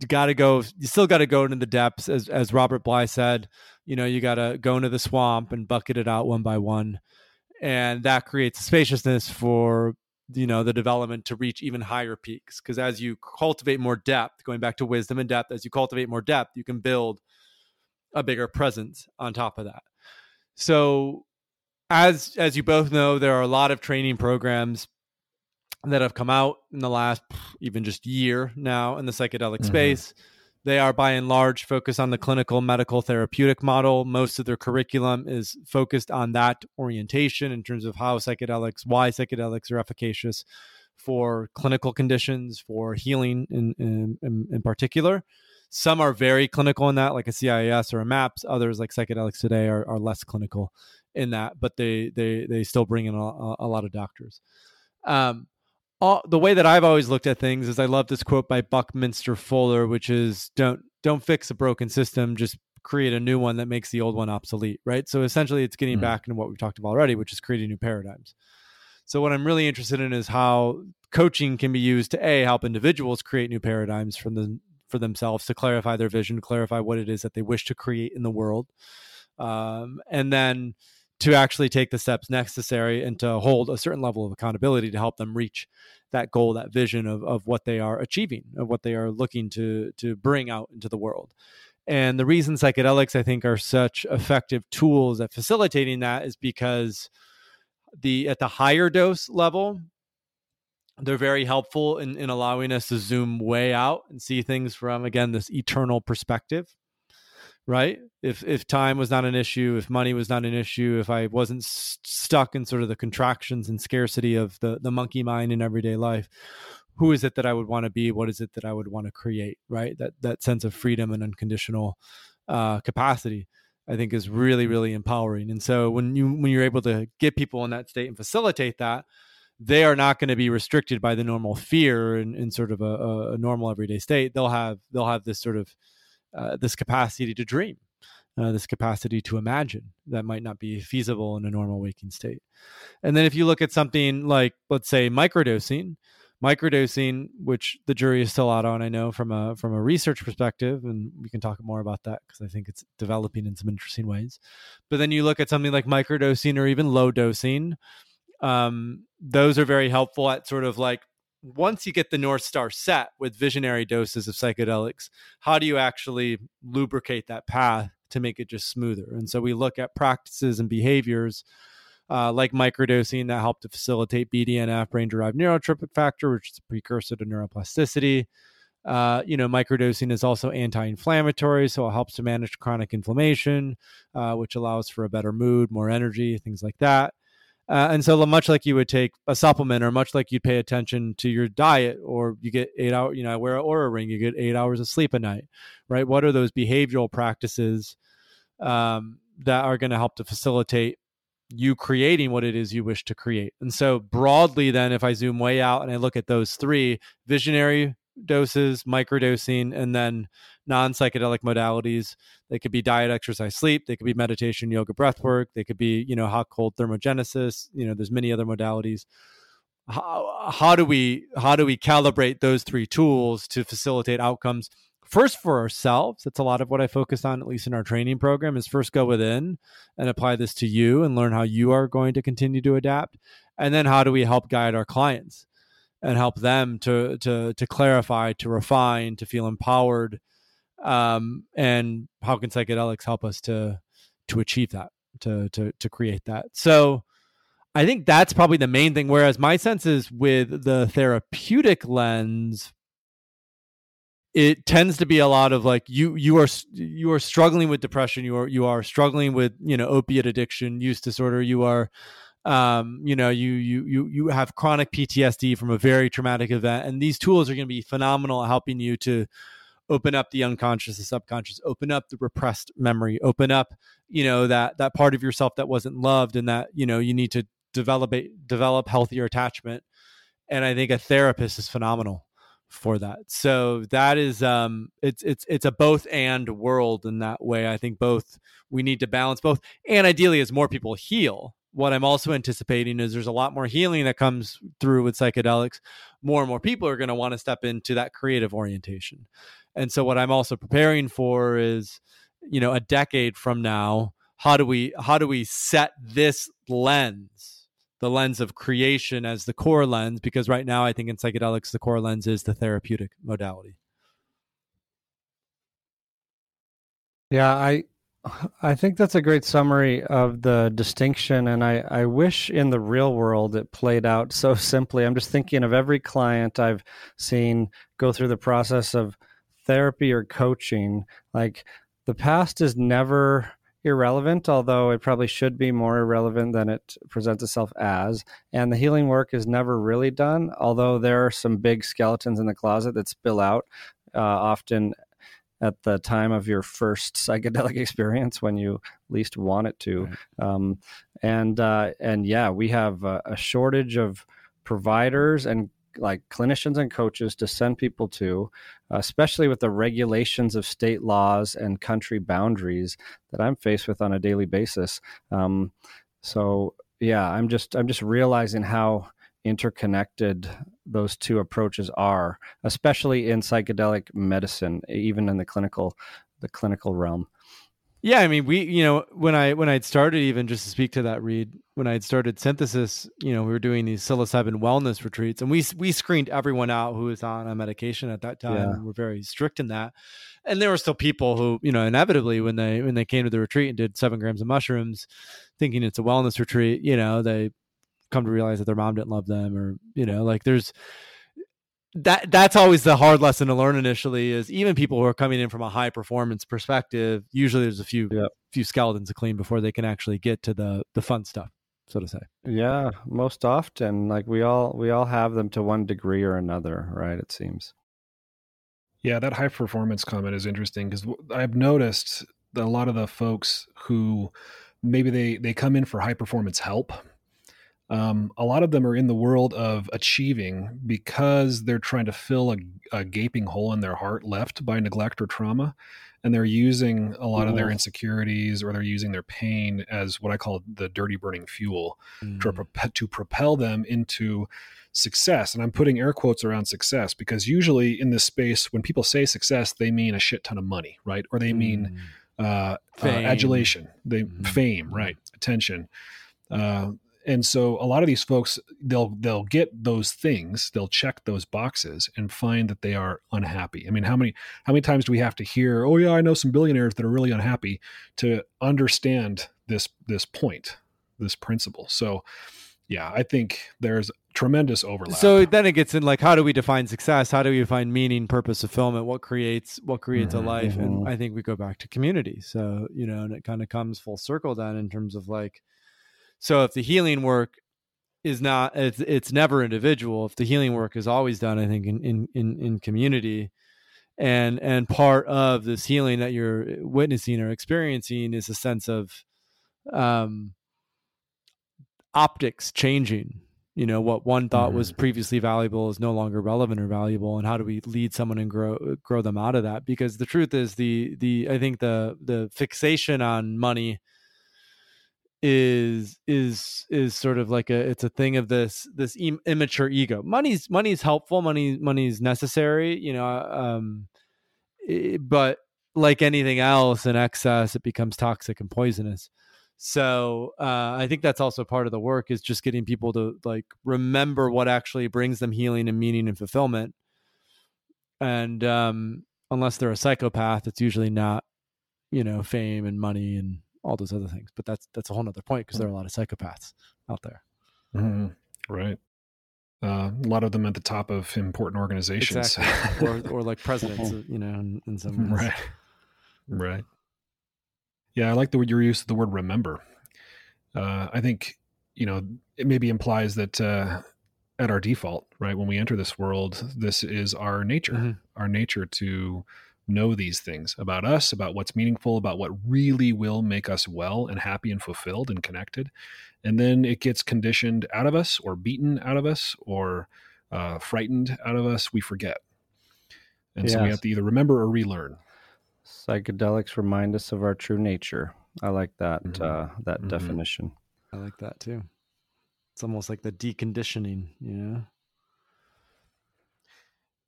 you got to go, you still got to go into the depths. As, as Robert Bly said, you know, you got to go into the swamp and bucket it out one by one. And that creates spaciousness for, you know, the development to reach even higher peaks. Because as you cultivate more depth, going back to wisdom and depth, as you cultivate more depth, you can build a bigger presence on top of that. So as, as you both know, there are a lot of training programs that have come out in the last even just year now in the psychedelic mm-hmm. space. They are by and large focused on the clinical, medical, therapeutic model. Most of their curriculum is focused on that orientation in terms of how psychedelics, why psychedelics are efficacious for clinical conditions, for healing in, in, in, in particular. Some are very clinical in that, like a C I S or a MAPS. Others, like Psychedelics Today, are, are less clinical in that, but they they they still bring in a, a lot of doctors. Um, All, the way that I've always looked at things is I love this quote by Buckminster Fuller, which is don't don't fix a broken system, just create a new one that makes the old one obsolete, right? So essentially it's getting mm-hmm. back into what we've talked about already, which is creating new paradigms. So what I'm really interested in is how coaching can be used to A, help individuals create new paradigms from the, for themselves, to clarify their vision, clarify what it is that they wish to create in the world. Um, and then to actually take the steps necessary and to hold a certain level of accountability to help them reach that goal, that vision of, of what they are achieving, of what they are looking to, to bring out into the world. And the reason psychedelics, I think, are such effective tools at facilitating that is because the at the higher dose level, they're very helpful in, in allowing us to zoom way out and see things from, again, this eternal perspective. Right? If if time was not an issue, if money was not an issue, if I wasn't st- stuck in sort of the contractions and scarcity of the, the monkey mind in everyday life, who is it that I would want to be? What is it that I would want to create? Right? That that sense of freedom and unconditional uh, capacity, I think, is really, really empowering. And so when you when you're able to get people in that state and facilitate that, they are not going to be restricted by the normal fear in, in sort of a, a normal everyday state. They'll have they'll have this sort of Uh, this capacity to dream, uh, this capacity to imagine that might not be feasible in a normal waking state. And then if you look at something like, let's say, microdosing, microdosing, which the jury is still out on, I know, from a from a research perspective, and we can talk more about that because I think it's developing in some interesting ways. But then you look at something like microdosing or even low dosing. Um, those are very helpful at sort of like, once you get the North Star set with visionary doses of psychedelics, how do you actually lubricate that path to make it just smoother? And so we look at practices and behaviors uh, like microdosing that help to facilitate B D N F, brain-derived neurotropic factor, which is a precursor to neuroplasticity. Uh, you know, microdosing is also anti-inflammatory, so it helps to manage chronic inflammation, uh, which allows for a better mood, more energy, things like that. Uh, and so much like you would take a supplement, or much like you'd pay attention to your diet, or you get eight hours, you know, I wear an Oura ring, you get eight hours of sleep a night, right? What are those behavioral practices um, that are going to help to facilitate you creating what it is you wish to create? And so broadly then, if I zoom way out and I look at those three, visionary doses, microdosing, and then non-psychedelic modalities. They could be diet, exercise, sleep. They could be meditation, yoga, breath work. They could be, you know, hot, cold thermogenesis. You know, there's many other modalities. How, how do we, how do we calibrate those three tools to facilitate outcomes? First, for ourselves, that's a lot of what I focus on, at least in our training program, is first go within and apply this to you and learn how you are going to continue to adapt. And then how do we help guide our clients and help them to to to clarify, to refine, to feel empowered? Um, and how can psychedelics help us to to achieve that, to to to create that? So I think that's probably the main thing. Whereas my sense is with the therapeutic lens, it tends to be a lot of like you you are you are struggling with depression, you are you are struggling with, you know, opiate addiction, use disorder, you are um you know you you you you have chronic P T S D from a very traumatic event, and these tools are going to be phenomenal at helping you to open up the unconscious, the subconscious, open up the repressed memory, open up, you know, that that part of yourself that wasn't loved, and that, you know, you need to develop a, develop healthier attachment. And I think a therapist is phenomenal for that. So that is, um, it's, it's, it's a both and world in that way. I think both, we need to balance both. And ideally, as more people heal, what I'm also anticipating is there's a lot more healing that comes through with psychedelics. More and more people are going to want to step into that creative orientation. And so what I'm also preparing for is, you know, a decade from now, how do we, how do we set this lens, the lens of creation, as the core lens, because right now I think in psychedelics, the core lens is the therapeutic modality. Yeah, I I think that's a great summary of the distinction. And I, I wish in the real world it played out so simply. I'm just thinking of every client I've seen go through the process of therapy or coaching. Like, the past is never irrelevant, although it probably should be more irrelevant than it presents itself as. And the healing work is never really done, although there are some big skeletons in the closet that spill out uh, often at the time of your first psychedelic experience when you least want it to. Right. Um, and uh, and yeah, we have a, a shortage of providers and like clinicians and coaches to send people to, especially with the regulations of state laws and country boundaries that I'm faced with on a daily basis. Um, so yeah, I'm just, I'm just realizing how interconnected those two approaches are, especially in psychedelic medicine, even in the clinical, the clinical realm. Yeah. I mean, we, you know, when I, when I'd started, even just to speak to that, Reed, when I'd started Synthesis, you know, we were doing these psilocybin wellness retreats, and we, we screened everyone out who was on a medication at that time. Yeah. We're very strict in that. And there were still people who, you know, inevitably when they, when they came to the retreat and did seven grams of mushrooms thinking it's a wellness retreat, you know, they come to realize that their mom didn't love them, or, you know, like there's, That that's always the hard lesson to learn initially, is even people who are coming in from a high performance perspective, usually there's a few yep. few skeletons to clean before they can actually get to the the fun stuff, so to say. Yeah, most often, like we all we all have them to one degree or another, right? It seems. Yeah, that high performance comment is interesting, because I've noticed that a lot of the folks who maybe they they come in for high performance help, Um, a lot of them are in the world of achieving because they're trying to fill a, a gaping hole in their heart left by neglect or trauma. And they're using a lot oh. of their insecurities, or they're using their pain as what I call the dirty burning fuel mm. to, prop- to propel them into success. And I'm putting air quotes around success, because usually in this space, when people say success, they mean a shit ton of money, right? Or they mean mm. uh, uh, adulation, they mm. fame, right? Attention. Uh, And so a lot of these folks, they'll they'll get those things, they'll check those boxes and find that they are unhappy. I mean, how many how many times do we have to hear, oh yeah, I know some billionaires that are really unhappy, to understand this this point, this principle. So yeah, I think there's tremendous overlap. So then it gets in like, how do we define success? How do we define meaning, purpose, fulfillment? What creates what creates mm-hmm. a life? And I think we go back to community. So, you know, and it kind of comes full circle then in terms of like, so if the healing work is not, it's, it's never individual. If the healing work is always done, I think in, in, in, in community, and, and part of this healing that you're witnessing or experiencing is a sense of, um, optics changing, You know, what one thought mm-hmm. was previously valuable is no longer relevant or valuable, and how do we lead someone and grow grow them out of that? Because the truth is, the the I think the the fixation on money is is is sort of like a it's a thing of this this im- immature ego. Money's money's helpful, money money's necessary, you know, um, but like anything else, in excess, it becomes toxic and poisonous. So uh, I think that's also part of the work, is just getting people to like remember what actually brings them healing and meaning and fulfillment. And um, unless they're a psychopath, it's usually not, you know, fame and money and all those other things. But that's that's a whole other point, because there are a lot of psychopaths out there. Mm-hmm. Right. Uh, a lot of them at the top of important organizations. Exactly. or, or like presidents, you know, in, in some ways. Right. Right. Yeah, I like the your use of the word remember. Uh, I think, you know, it maybe implies that uh, at our default, right, when we enter this world, this is our nature, mm-hmm. our nature to know these things about us, about what's meaningful, about what really will make us well and happy and fulfilled and connected. And then it gets conditioned out of us, or beaten out of us, or uh, frightened out of us. We forget. And yes. So we have to either remember or relearn. Psychedelics remind us of our true nature. I like that mm-hmm. uh, that mm-hmm. definition. I like that too. It's almost like the deconditioning, you know?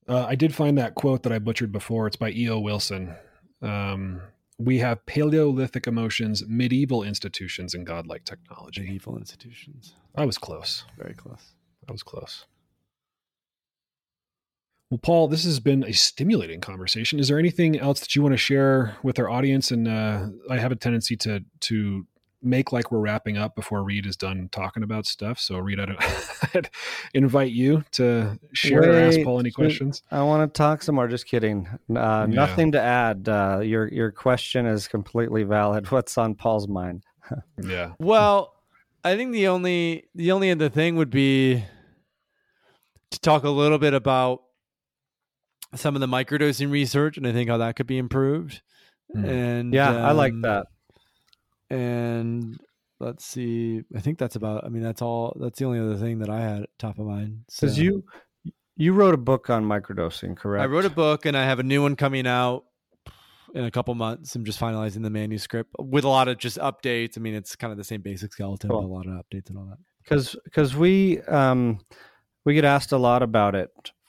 Uh, I did find that quote that I butchered before. It's by E O Wilson. Um, we have Paleolithic emotions, medieval institutions, and godlike technology. Medieval institutions. I was close. Very close. I was close. Well, Paul, this has been a stimulating conversation. Is there anything else that you want to share with our audience? And uh, I have a tendency to to make like we're wrapping up before Reed is done talking about stuff. So, Reed, I don't, I'd invite you to share Wait, or ask Paul any questions. I want to talk some more. Just kidding. Uh, yeah. Nothing to add. Uh, your your question is completely valid. What's on Paul's mind? Yeah. Well, I think the only the only other thing would be to talk a little bit about some of the microdosing research, and I think how that could be improved. Mm. And yeah, um, I like that. And let's see, I think that's about, I mean, that's all, that's the only other thing that I had top of mind. So you, you wrote a book on microdosing, correct? I wrote a book, and I have a new one coming out in a couple months. I'm just finalizing the manuscript with a lot of just updates. I mean, it's kind of the same basic skeleton, cool. but a lot of updates and all that. Cause, cause we, um, we get asked a lot about it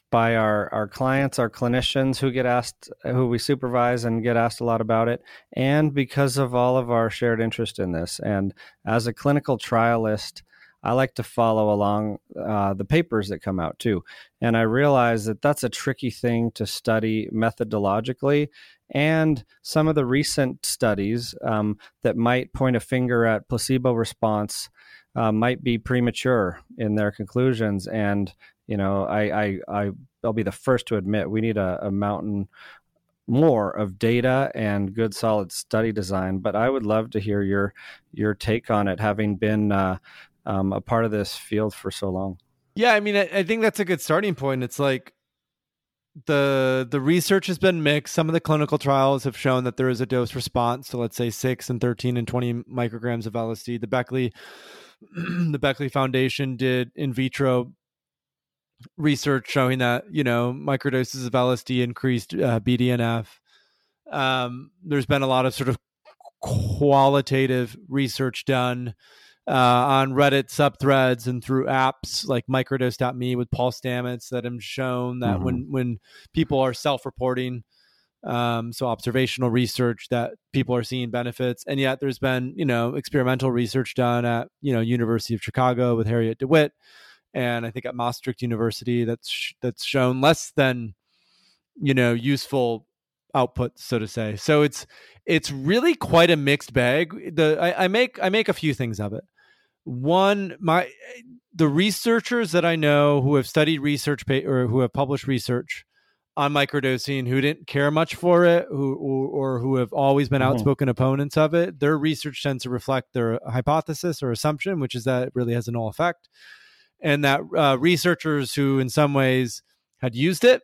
by our, our clients, our clinicians who get asked, who we supervise and get asked a lot about it, and because of all of our shared interest in this. And as a clinical trialist, I like to follow along uh, the papers that come out too. And I realize that that's a tricky thing to study methodologically. And some of the recent studies um, that might point a finger at placebo response uh, might be premature in their conclusions. And You know, I, I, I, I'll be the first to admit we need a, a mountain more of data and good, solid study design. But I would love to hear your your take on it, having been uh, um, a part of this field for so long. Yeah, I mean, I, I think that's a good starting point. It's like the the research has been mixed. Some of the clinical trials have shown that there is a dose response. So let's say six and thirteen and twenty micrograms of L S D. The Beckley, the Beckley Foundation did in vitro research showing that, you know, microdoses of L S D increased uh, B D N F. Um, there's been a lot of sort of qualitative research done uh, on Reddit subthreads and through apps like microdose dot me with Paul Stamets that have shown that mm-hmm. when, when people are self-reporting, um, so observational research, that people are seeing benefits. And yet there's been, you know, experimental research done at, you know, University of Chicago with Harriet DeWitt, and I think at Maastricht University, that's that's shown less than, you know, useful output, so to say. So it's it's really quite a mixed bag. The I, I make I make a few things of it. One, my the researchers that I know who have studied research or who have published research on microdosing, who didn't care much for it, who or, or who have always been outspoken mm-hmm. opponents of it, their research tends to reflect their hypothesis or assumption, which is that it really has a null effect. And that uh, researchers who in some ways had used it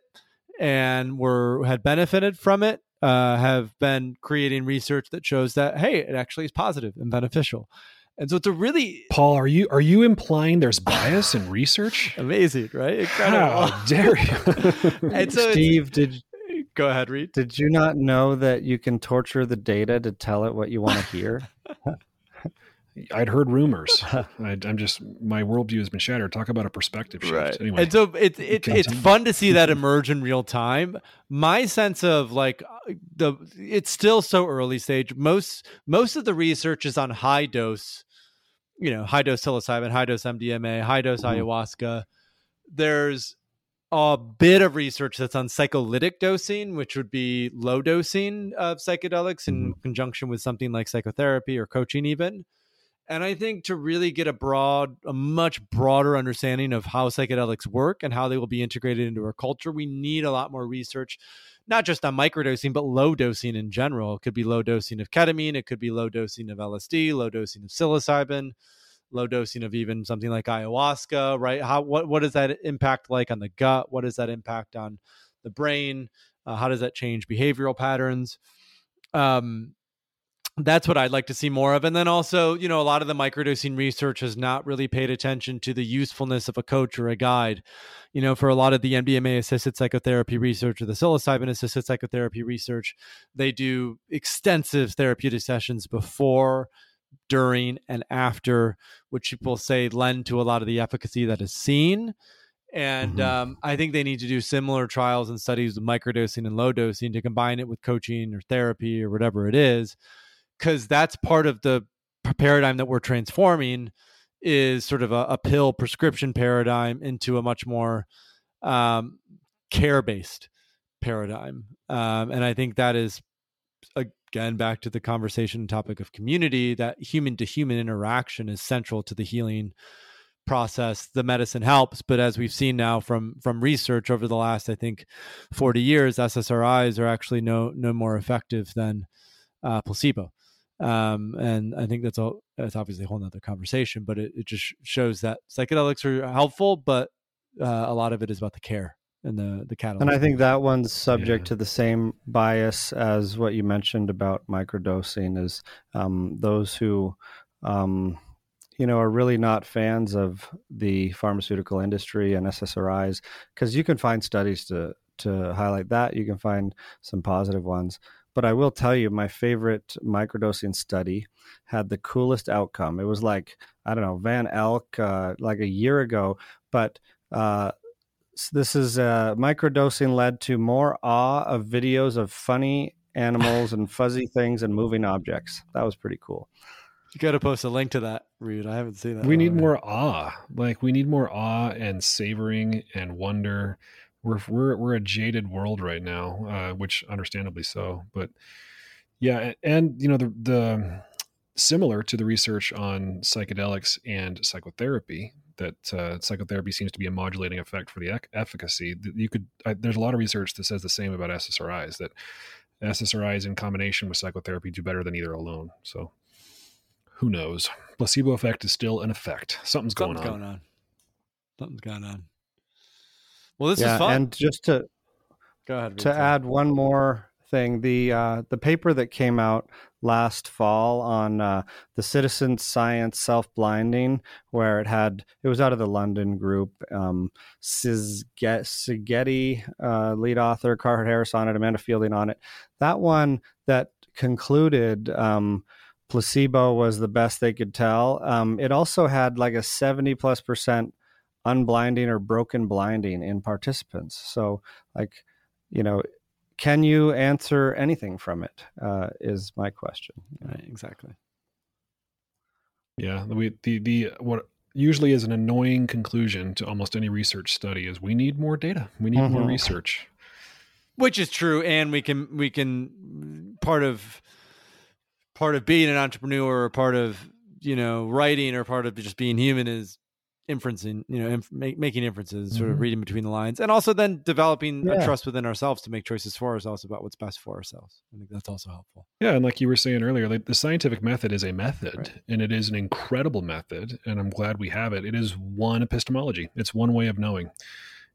and were had benefited from it uh, have been creating research that shows that, hey, it actually is positive and beneficial. And so it's a really... Paul, are you are you implying there's bias in research? Amazing, right? Incredible. How dare you? And so Steve, did go ahead, Reed. Did you not know that you can torture the data to tell it what you want to hear? I'd heard rumors. I'd, I'm just, my worldview has been shattered. Talk about a perspective shift. Right. Anyway, and so it's it, it's fun to see that emerge in real time. My sense of like the it's still so early stage. Most most of the research is on high dose, you know, high dose psilocybin, high dose M D M A, high dose mm-hmm. ayahuasca. There's a bit of research that's on psycholytic dosing, which would be low dosing of psychedelics in mm-hmm. conjunction with something like psychotherapy or coaching even. And I think to really get a broad, a much broader understanding of how psychedelics work and how they will be integrated into our culture, we need a lot more research, not just on microdosing, but low dosing in general. It could be low dosing of ketamine. It could be low dosing of L S D, low dosing of psilocybin, low dosing of even something like ayahuasca, right? How, what, what is that impact like on the gut? What is that impact on the brain? Uh, how does that change behavioral patterns? Um, That's what I'd like to see more of. And then also, you know, a lot of the microdosing research has not really paid attention to the usefulness of a coach or a guide. You know, for a lot of the M D M A-assisted psychotherapy research or the psilocybin-assisted psychotherapy research, they do extensive therapeutic sessions before, during, and after, which people say lend to a lot of the efficacy that is seen. And mm-hmm. um, I think they need to do similar trials and studies with microdosing and low dosing to combine it with coaching or therapy or whatever it is. Because that's part of the paradigm that we're transforming is sort of a, a pill prescription paradigm into a much more um, care-based paradigm. Um, and I think that is, again, back to the conversation topic of community, that human-to-human interaction is central to the healing process. The medicine helps, but as we've seen now from from research over the last, I think, forty years, S S R Is are actually no no more effective than uh, placebo. Um, and I think that's all, that's obviously a whole nother conversation, but it, it just shows that psychedelics are helpful, but uh, a lot of it is about the care and the, the catalog. And I think that one's subject yeah. to the same bias as what you mentioned about microdosing is, um, those who, um, you know, are really not fans of the pharmaceutical industry and S S R Is, because you can find studies to, to highlight that. You can find some positive ones. But I will tell you, my favorite microdosing study had the coolest outcome. It was like, I don't know, Van Elk, uh, like a year ago. But uh, this is uh, microdosing led to more awe of videos of funny animals and fuzzy things and moving objects. That was pretty cool. You got to post a link to that, Reed. I haven't seen that. We need right. more awe. Like we need more awe and savoring and wonder. We're we're we're a jaded world right now, uh, which understandably so. But yeah, and you know the the similar to the research on psychedelics and psychotherapy that uh, psychotherapy seems to be a modulating effect for the ec- efficacy. You could I, there's a lot of research that says the same about S S R Is, that S S R Is in combination with psychotherapy do better than either alone. So who knows? Placebo effect is still an effect. Something's, Something's going on. going on. Something's going on. Well, this yeah, is fun. And just to go ahead, to add one more thing, the uh, the paper that came out last fall on uh, the citizen science self-blinding, where it had it was out of the London group, um, Serengeti, uh, lead author, Carhart Harris on it, Amanda Fielding on it. That one that concluded. Um, placebo was the best they could tell. Um, it also had like a seventy plus percent unblinding or broken blinding in participants. So like, you know, can you answer anything from it uh, is my question. Right, exactly. Yeah. We, the, the, what usually is an annoying conclusion to almost any research study is we need more data. We need mm-hmm. more research. Which is true. And we can, we can part of, part of being an entrepreneur or part of, you know, writing or part of just being human is, inferencing, you know, inf- make, making inferences, sort of mm-hmm. reading between the lines, and also then developing yeah. a trust within ourselves to make choices for ourselves about what's best for ourselves. I think that's also helpful. Yeah. And like you were saying earlier, like the scientific method is a method right. and it is an incredible method. And I'm glad we have it. It is one epistemology. It's one way of knowing.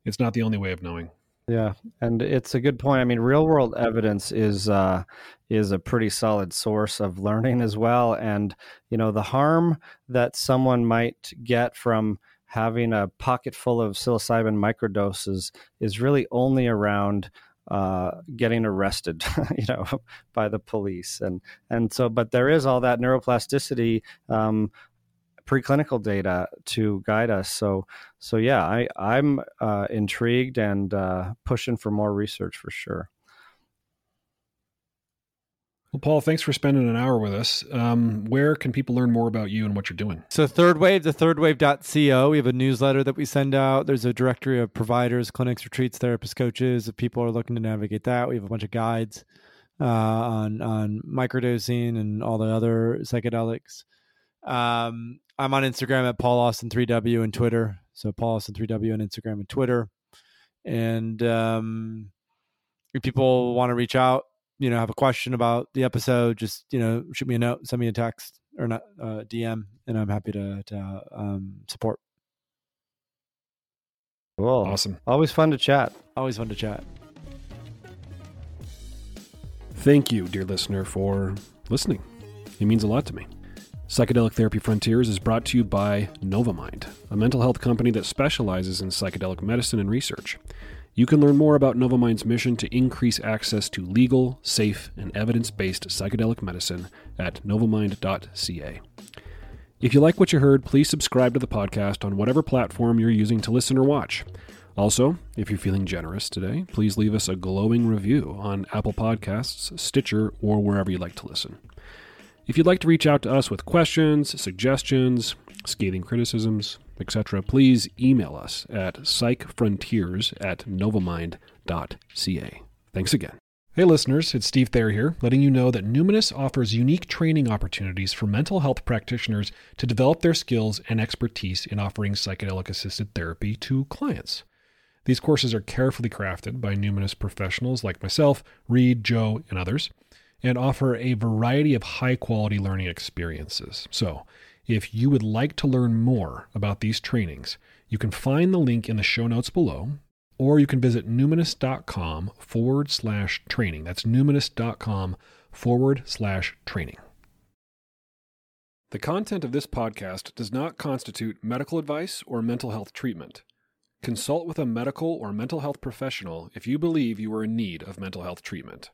It's not the only way of knowing. Yeah, and it's a good point. I mean, real world evidence is uh, is a pretty solid source of learning as well. And, you know, the harm that someone might get from having a pocket full of psilocybin microdoses is really only around uh, getting arrested, you know, by the police. And, and so, but there is all that neuroplasticity um, preclinical data to guide us. So, so yeah, I, I'm uh, intrigued and uh, pushing for more research for sure. Well, Paul, thanks for spending an hour with us. Um, where can people learn more about you and what you're doing? So Third Wave, the third wave dot co. We have a newsletter that we send out. There's a directory of providers, clinics, retreats, therapists, coaches. If people are looking to navigate that, we have a bunch of guides uh, on on microdosing and all the other psychedelics. Um, I'm on Instagram at Paul Austin three W and Twitter. So Paul Austin three W on Instagram and Twitter. And um, if people want to reach out, you know, have a question about the episode, just, you know, shoot me a note, send me a text or not uh, D M, and I'm happy to, to um, support. Cool. Awesome. Always fun to chat. Always fun to chat. Thank you, dear listener, for listening. It means a lot to me. Psychedelic Therapy Frontiers is brought to you by Novamind, a mental health company that specializes in psychedelic medicine and research. You can learn more about Novamind's mission to increase access to legal, safe, and evidence-based psychedelic medicine at novamind dot c a. If you like what you heard, please subscribe to the podcast on whatever platform you're using to listen or watch. Also, if you're feeling generous today, please leave us a glowing review on Apple Podcasts, Stitcher, or wherever you like to listen. If you'd like to reach out to us with questions, suggestions, scathing criticisms, et cetera, please email us at psychfrontiers at novamind dot c a. Thanks again. Hey listeners, it's Steve Thayer here, letting you know that Numinous offers unique training opportunities for mental health practitioners to develop their skills and expertise in offering psychedelic-assisted therapy to clients. These courses are carefully crafted by Numinous professionals like myself, Reed, Joe, and others, and offer a variety of high-quality learning experiences. So, if you would like to learn more about these trainings, you can find the link in the show notes below, or you can visit numinous.com forward slash training. That's numinous.com forward slash training. The content of this podcast does not constitute medical advice or mental health treatment. Consult with a medical or mental health professional if you believe you are in need of mental health treatment.